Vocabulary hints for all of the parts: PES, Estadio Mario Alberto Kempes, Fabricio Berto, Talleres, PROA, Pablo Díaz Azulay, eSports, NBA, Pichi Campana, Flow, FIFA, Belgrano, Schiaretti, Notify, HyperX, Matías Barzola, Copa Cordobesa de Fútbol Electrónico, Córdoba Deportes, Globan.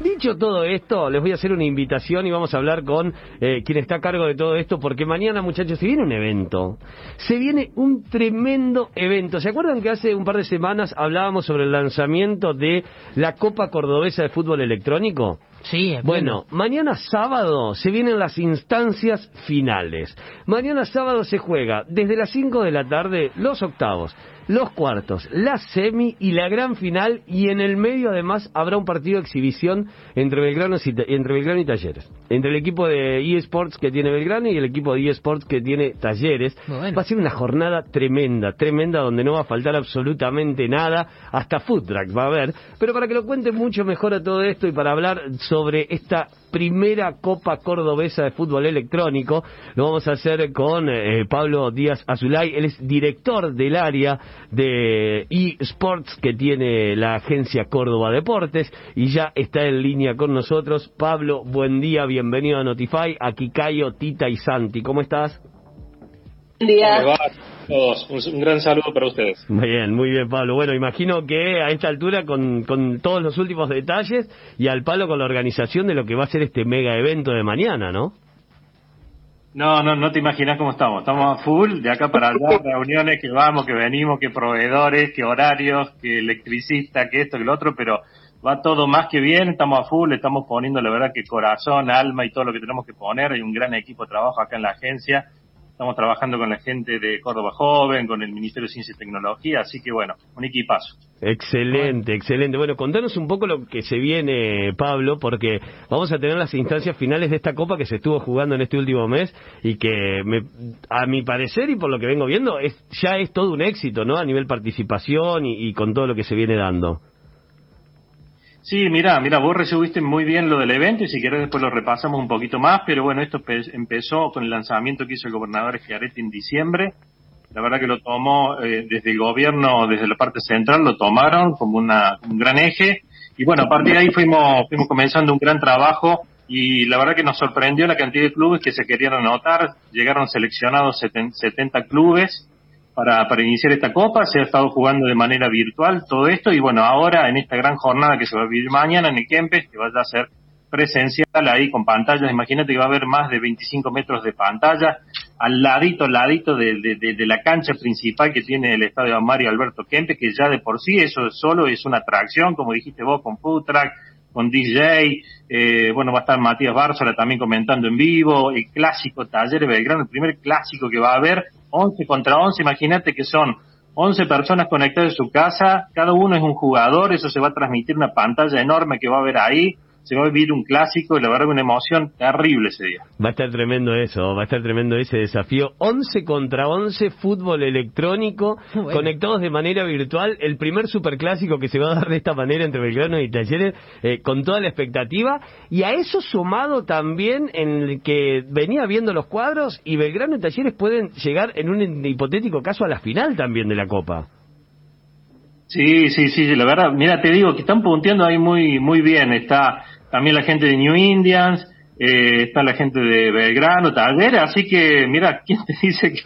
Dicho todo esto, les voy a hacer una invitación y vamos a hablar con quien está a cargo de todo esto, porque mañana, muchachos, se viene un evento. Se viene un tremendo evento. ¿Se acuerdan que hace un par de semanas hablábamos sobre el lanzamiento de la Copa Cordobesa de Fútbol Electrónico? Sí, bueno, mañana sábado se vienen las instancias finales. Mañana sábado se juega desde las 5 de la tarde los octavos, los cuartos, la semi y la gran final, y en el medio además habrá un partido de exhibición entre Belgrano y Talleres, entre el equipo de eSports que tiene Belgrano y el equipo de eSports que tiene Talleres. Bueno. Va a ser una jornada tremenda donde no va a faltar absolutamente nada, hasta food truck va a haber, pero para que lo cuente mucho mejor a todo esto y para hablar sobre esta primera Copa Cordobesa de Fútbol Electrónico, lo vamos a hacer con Pablo Díaz Azulay. Él es director del área de eSports que tiene la agencia Córdoba Deportes y ya está en línea con nosotros. Pablo, buen día, bienvenido a Notify. Aquí Cayo, Tita y Santi, ¿cómo estás? Buen día. Un gran saludo para ustedes. Muy bien, Pablo. Bueno, imagino que a esta altura con todos los últimos detalles y al palo con la organización de lo que va a ser este mega evento de mañana, ¿no? No te imaginas cómo estamos. Estamos a full, de acá para allá, reuniones, que vamos, que venimos, que proveedores, que horarios, que electricista, que esto, que lo otro, pero va todo más que bien. Estamos a full, estamos poniendo, la verdad, que corazón, alma y todo lo que tenemos que poner. Hay un gran equipo de trabajo acá en la agencia. Estamos trabajando con la gente de Córdoba Joven, con el Ministerio de Ciencia y Tecnología, así que bueno, un equipazo. Excelente. Bueno, contanos un poco lo que se viene, Pablo, porque vamos a tener las instancias finales de esta Copa que se estuvo jugando en este último mes y que, a mi parecer y por lo que vengo viendo, ya es todo un éxito, ¿no? A nivel participación y con todo lo que se viene dando. Sí, mira, vos resumiste muy bien lo del evento y si querés después lo repasamos un poquito más, pero bueno, esto empezó con el lanzamiento que hizo el gobernador Schiaretti en diciembre. La verdad que lo tomó desde el gobierno, desde la parte central, lo tomaron como un gran eje y bueno, a partir de ahí fuimos comenzando un gran trabajo y la verdad que nos sorprendió la cantidad de clubes que se querían anotar. Llegaron seleccionados 70 clubes para iniciar esta Copa. Se ha estado jugando de manera virtual todo esto, y bueno, ahora en esta gran jornada que se va a vivir mañana en el Kempes, que vaya a ser presencial ahí con pantallas, imagínate que va a haber más de 25 metros de pantalla, al ladito de la cancha principal que tiene el Estadio Mario Alberto Kempes, que ya de por sí eso solo es una atracción, como dijiste vos, con food truck, con DJ, bueno, va a estar Matías Barzola también comentando en vivo, el clásico Talleres Belgrano, el primer clásico que va a haber, 11 contra 11, imagínate que son 11 personas conectadas en su casa, cada uno es un jugador, eso se va a transmitir una pantalla enorme que va a haber ahí, se va a vivir un clásico y la verdad una emoción terrible ese día. Va a estar tremendo ese desafío, 11 contra 11, fútbol electrónico, bueno, conectados de manera virtual, el primer superclásico que se va a dar de esta manera entre Belgrano y Talleres, con toda la expectativa, y a eso sumado también en el que venía viendo los cuadros y Belgrano y Talleres pueden llegar en un hipotético caso a la final también de la Copa. Sí, la verdad, mira, te digo que están punteando ahí muy bien, está también la gente de New Indians, está la gente de Belgrano, Talleres, así que mira, ¿quién te dice que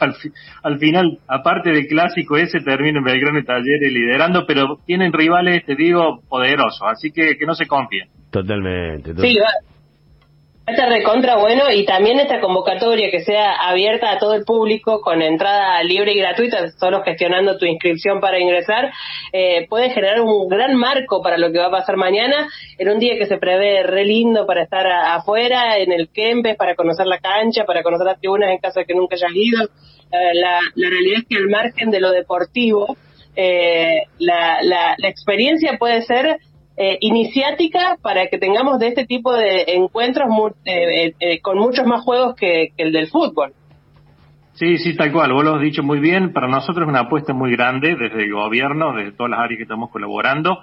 al final, aparte del clásico ese, terminen Belgrano y Talleres liderando, pero tienen rivales, te digo, poderosos, así que no se confíen. Totalmente. Sí, está recontra bueno, y también esta convocatoria que sea abierta a todo el público con entrada libre y gratuita, solo gestionando tu inscripción para ingresar, puede generar un gran marco para lo que va a pasar mañana, en un día que se prevé re lindo para estar afuera, en el Kempes, para conocer la cancha, para conocer las tribunas en caso de que nunca hayas ido. La realidad es que al margen de lo deportivo, la experiencia puede ser iniciática para que tengamos de este tipo de encuentros con muchos más juegos que el del fútbol. Sí, tal cual, vos lo has dicho muy bien. Para nosotros es una apuesta muy grande desde el gobierno, desde todas las áreas que estamos colaborando,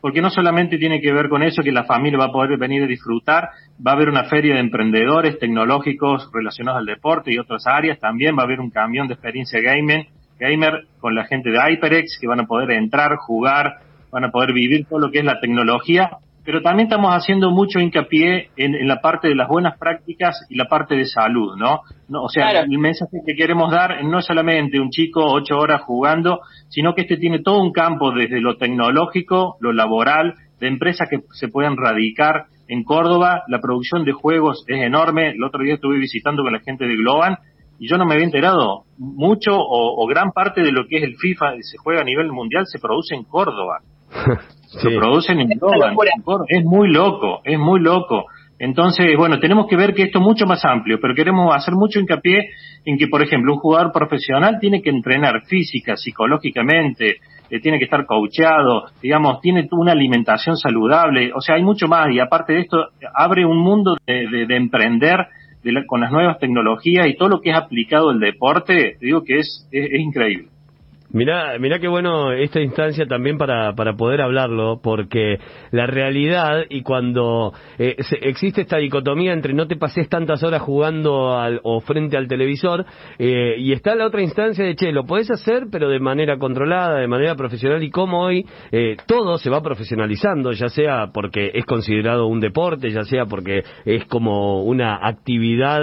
porque no solamente tiene que ver con eso, que la familia va a poder venir a disfrutar, va a haber una feria de emprendedores tecnológicos relacionados al deporte y otras áreas, también va a haber un camión de experiencia gamer con la gente de HyperX, que van a poder entrar, jugar, van a poder vivir todo lo que es la tecnología, pero también estamos haciendo mucho hincapié en la parte de las buenas prácticas y la parte de salud, ¿no? O sea, claro, el mensaje que queremos dar no es solamente un chico 8 horas jugando, sino que este tiene todo un campo desde lo tecnológico, lo laboral, de empresas que se pueden radicar en Córdoba. La producción de juegos es enorme. El otro día estuve visitando con la gente de Globan y yo no me había enterado mucho o gran parte de lo que es el FIFA que se juega a nivel mundial se produce en Córdoba. Sí. Se producen en Globan, es muy loco, es muy loco. Entonces, bueno, tenemos que ver que esto es mucho más amplio, pero queremos hacer mucho hincapié en que, por ejemplo, un jugador profesional tiene que entrenar física, psicológicamente, tiene que estar coachado, digamos, tiene una alimentación saludable, o sea, hay mucho más, y aparte de esto, abre un mundo de emprender con las nuevas tecnologías y todo lo que es aplicado al deporte, digo que es increíble. Mirá qué bueno esta instancia también para poder hablarlo, porque la realidad y cuando existe esta dicotomía entre no te pases tantas horas jugando o frente al televisor, y está la otra instancia de, che, lo podés hacer pero de manera controlada, de manera profesional, y como hoy todo se va profesionalizando, ya sea porque es considerado un deporte, ya sea porque es como una actividad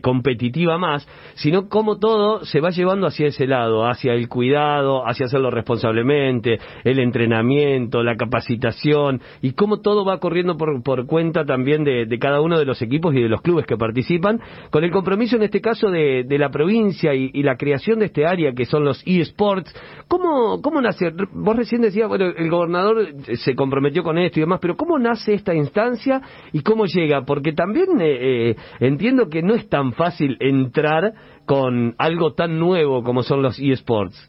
competitiva más, sino como todo se va llevando hacia ese lado, hacia el cuidado, hacia hacerlo responsablemente, el entrenamiento, la capacitación, y cómo todo va corriendo por cuenta también de cada uno de los equipos y de los clubes que participan, con el compromiso en este caso de la provincia y la creación de este área que son los eSports. ¿Cómo nace? Vos recién decías, bueno, el gobernador se comprometió con esto y demás, pero ¿cómo nace esta instancia y cómo llega? Porque también entiendo que no es tan fácil entrar con algo tan nuevo como son los eSports.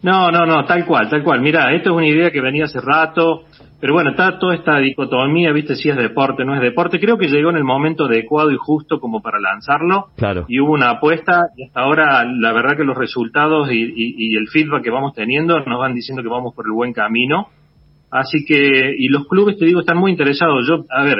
No, tal cual. Mirá, esto es una idea que venía hace rato, pero bueno, está toda esta dicotomía, viste, si es deporte, no es deporte. Creo que llegó en el momento adecuado y justo como para lanzarlo. Claro. Y hubo una apuesta y hasta ahora la verdad que los resultados y el feedback que vamos teniendo nos van diciendo que vamos por el buen camino. Así que, y los clubes, te digo, están muy interesados.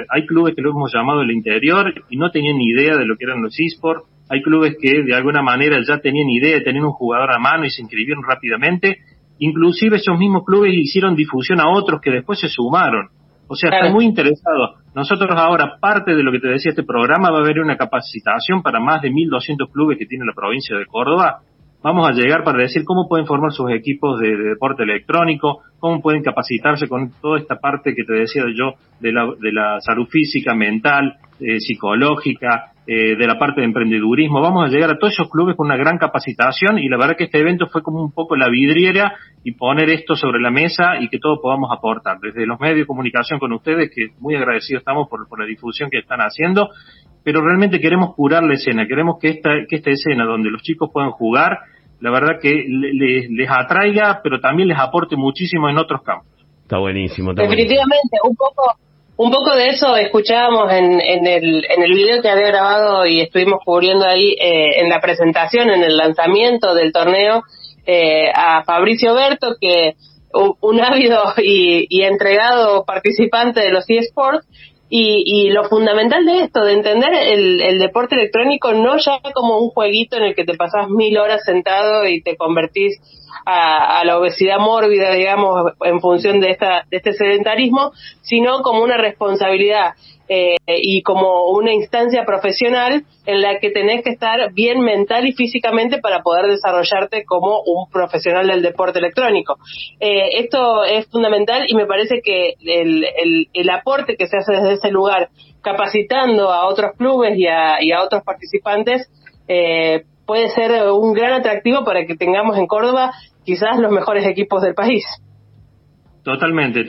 Hay clubes que lo hemos llamado el interior y no tenían ni idea de lo que eran los eSports. Hay clubes que de alguna manera ya tenían idea, tenían un jugador a mano y se inscribieron rápidamente. Inclusive esos mismos clubes hicieron difusión a otros que después se sumaron. O sea, están muy interesados. Nosotros ahora, parte de lo que te decía este programa, va a haber una capacitación para más de 1.200 clubes que tiene la provincia de Córdoba. Vamos a llegar para decir cómo pueden formar sus equipos de deporte electrónico, cómo pueden capacitarse con toda esta parte que te decía yo de la salud física, mental, psicológica, de la parte de emprendedurismo. Vamos a llegar a todos esos clubes con una gran capacitación y la verdad que este evento fue como un poco la vidriera y poner esto sobre la mesa y que todos podamos aportar. Desde los medios de comunicación con ustedes, que muy agradecidos estamos por la difusión que están haciendo, pero realmente queremos curar la escena, queremos que esta escena donde los chicos puedan jugar, la verdad que les atraiga, pero también les aporte muchísimo en otros campos. Está buenísimo. Definitivamente, un poco de eso escuchábamos en el video que había grabado y estuvimos cubriendo ahí en la presentación, en el lanzamiento del torneo, a Fabricio Berto, que un ávido y entregado participante de los eSports, y lo fundamental de esto, de entender el deporte electrónico no ya como un jueguito en el que te pasás 1.000 horas sentado y te convertís a la obesidad mórbida, digamos, en función de este sedentarismo, sino como una responsabilidad y como una instancia profesional en la que tenés que estar bien mental y físicamente para poder desarrollarte como un profesional del deporte electrónico. Esto es fundamental y me parece que el aporte que se hace desde ese lugar, capacitando a otros clubes y a otros participantes, puede ser un gran atractivo para que tengamos en Córdoba quizás los mejores equipos del país. Totalmente,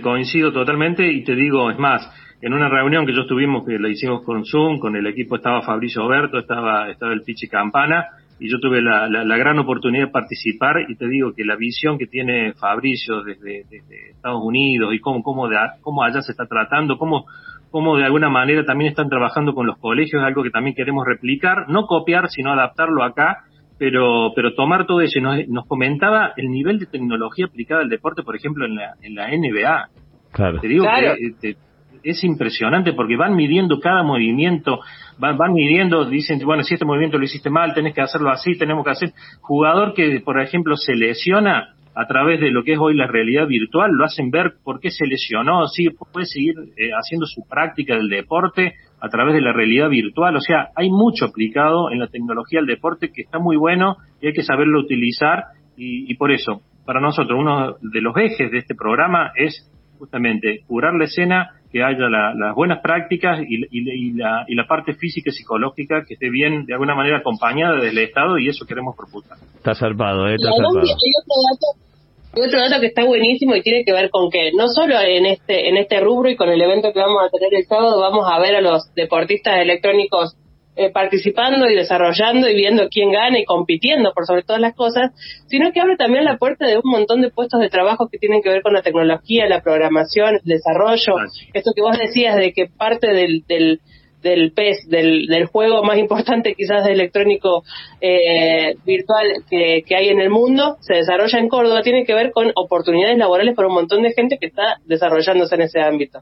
coincido totalmente, y te digo, es más, en una reunión que que la hicimos con Zoom, con el equipo estaba Fabricio Berto, estaba el Pichi Campana, y yo tuve la gran oportunidad de participar, y te digo que la visión que tiene Fabricio desde Estados Unidos, y cómo allá se está tratando, cómo de alguna manera también están trabajando con los colegios, algo que también queremos replicar, no copiar, sino adaptarlo acá, pero tomar todo eso. Nos comentaba el nivel de tecnología aplicada al deporte, por ejemplo, en la NBA. Claro. Te digo que es impresionante porque van midiendo cada movimiento, van midiendo, dicen, bueno, si este movimiento lo hiciste mal, tenés que hacerlo así, tenemos que hacer. Jugador que, por ejemplo, se lesiona, a través de lo que es hoy la realidad virtual, lo hacen ver por qué se lesionó, sí, puede seguir haciendo su práctica del deporte a través de la realidad virtual. O sea, hay mucho aplicado en la tecnología del deporte que está muy bueno y hay que saberlo utilizar, y por eso, para nosotros, uno de los ejes de este programa es justamente curar la escena, que haya las buenas prácticas y la parte física y psicológica que esté bien, de alguna manera, acompañada del Estado, y eso queremos propulsar. Está salvado, ¿eh? Está salvado. Hay otro dato que está buenísimo y tiene que ver con que no solo en este rubro y con el evento que vamos a tener el sábado vamos a ver a los deportistas electrónicos participando y desarrollando y viendo quién gana y compitiendo por sobre todas las cosas, sino que abre también la puerta de un montón de puestos de trabajo que tienen que ver con la tecnología, la programación, el desarrollo. Esto que vos decías de que parte del PES, del juego más importante quizás de electrónico virtual que hay en el mundo, se desarrolla en Córdoba, tiene que ver con oportunidades laborales para un montón de gente que está desarrollándose en ese ámbito.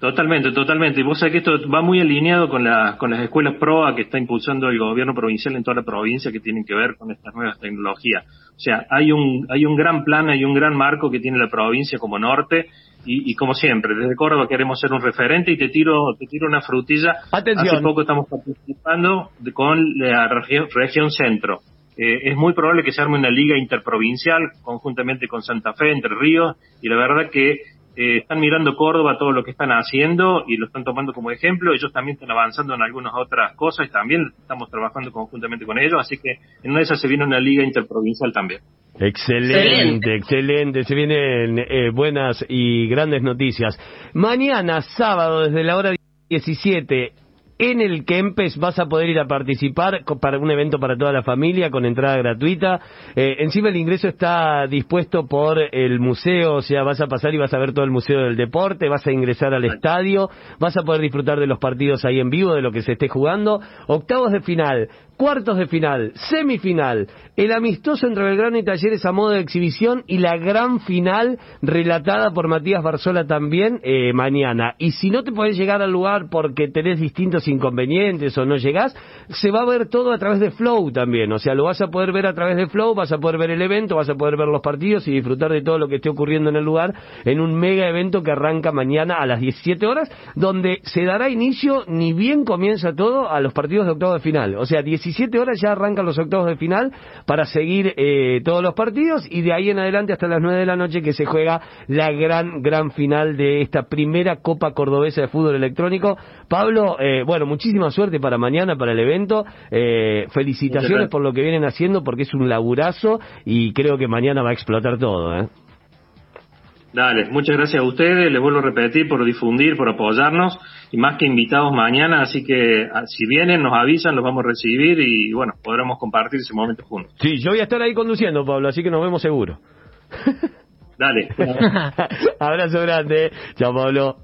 Totalmente. Y vos sabés que esto va muy alineado con las escuelas PROA que está impulsando el gobierno provincial en toda la provincia, que tienen que ver con estas nuevas tecnologías. O sea, hay un gran plan, hay un gran marco que tiene la provincia como norte, y como siempre, desde Córdoba queremos ser un referente, y te tiro una frutilla. Atención. Hace poco estamos participando con la región centro. Es muy probable que se arme una liga interprovincial conjuntamente con Santa Fe, Entre Ríos, y la verdad que están mirando Córdoba, todo lo que están haciendo, y lo están tomando como ejemplo. Ellos también están avanzando en algunas otras cosas, y también estamos trabajando conjuntamente con ellos, así que en una de esas se viene una liga interprovincial también. Excelente. Se vienen buenas y grandes noticias. Mañana, sábado, desde la hora 17, en el Kempes vas a poder ir a participar para un evento para toda la familia con entrada gratuita. Encima el ingreso está dispuesto por el museo, o sea, vas a pasar y vas a ver todo el museo del deporte, vas a ingresar al estadio, vas a poder disfrutar de los partidos ahí en vivo, de lo que se esté jugando, octavos de final, cuartos de final, semifinal, el amistoso entre Belgrano y Talleres a modo de exhibición, y la gran final relatada por Matías Barzola también mañana. Y si no te podés llegar al lugar porque tenés distintos inconvenientes o no llegás, se va a ver todo a través de Flow también, o sea, lo vas a poder ver a través de Flow, vas a poder ver el evento, vas a poder ver los partidos y disfrutar de todo lo que esté ocurriendo en el lugar, en un mega evento que arranca mañana a las 17 horas, donde se dará inicio, ni bien comienza todo, a los partidos de octavos de final. O sea, 17 horas ya arrancan los octavos de final para seguir todos los partidos, y de ahí en adelante hasta las 9 de la noche que se juega la gran final de esta primera Copa Cordobesa de Fútbol Electrónico. Pablo, bueno, muchísima suerte para mañana, para el evento, felicitaciones por lo que vienen haciendo, porque es un laburazo y creo que mañana va a explotar todo, ¿eh? Dale, muchas gracias a ustedes, les vuelvo a repetir, por difundir, por apoyarnos, y más que invitados mañana, así que si vienen, nos avisan, los vamos a recibir y bueno, podremos compartir ese momento juntos. Sí, yo voy a estar ahí conduciendo, Pablo, así que nos vemos seguro. Dale. Abrazo grande, chao, Pablo.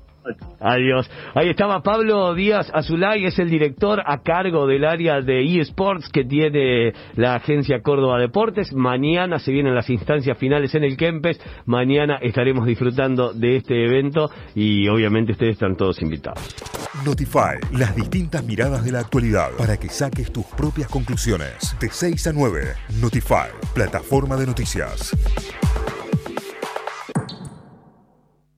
Adiós. Ahí estaba Pablo Díaz Azulay, es el director a cargo del área de eSports que tiene la agencia Córdoba Deportes. Mañana se vienen las instancias finales en el Kempes. Mañana estaremos disfrutando de este evento y obviamente ustedes están todos invitados. Notify, las distintas miradas de la actualidad para que saques tus propias conclusiones. De 6 a 9, Notify, plataforma de noticias.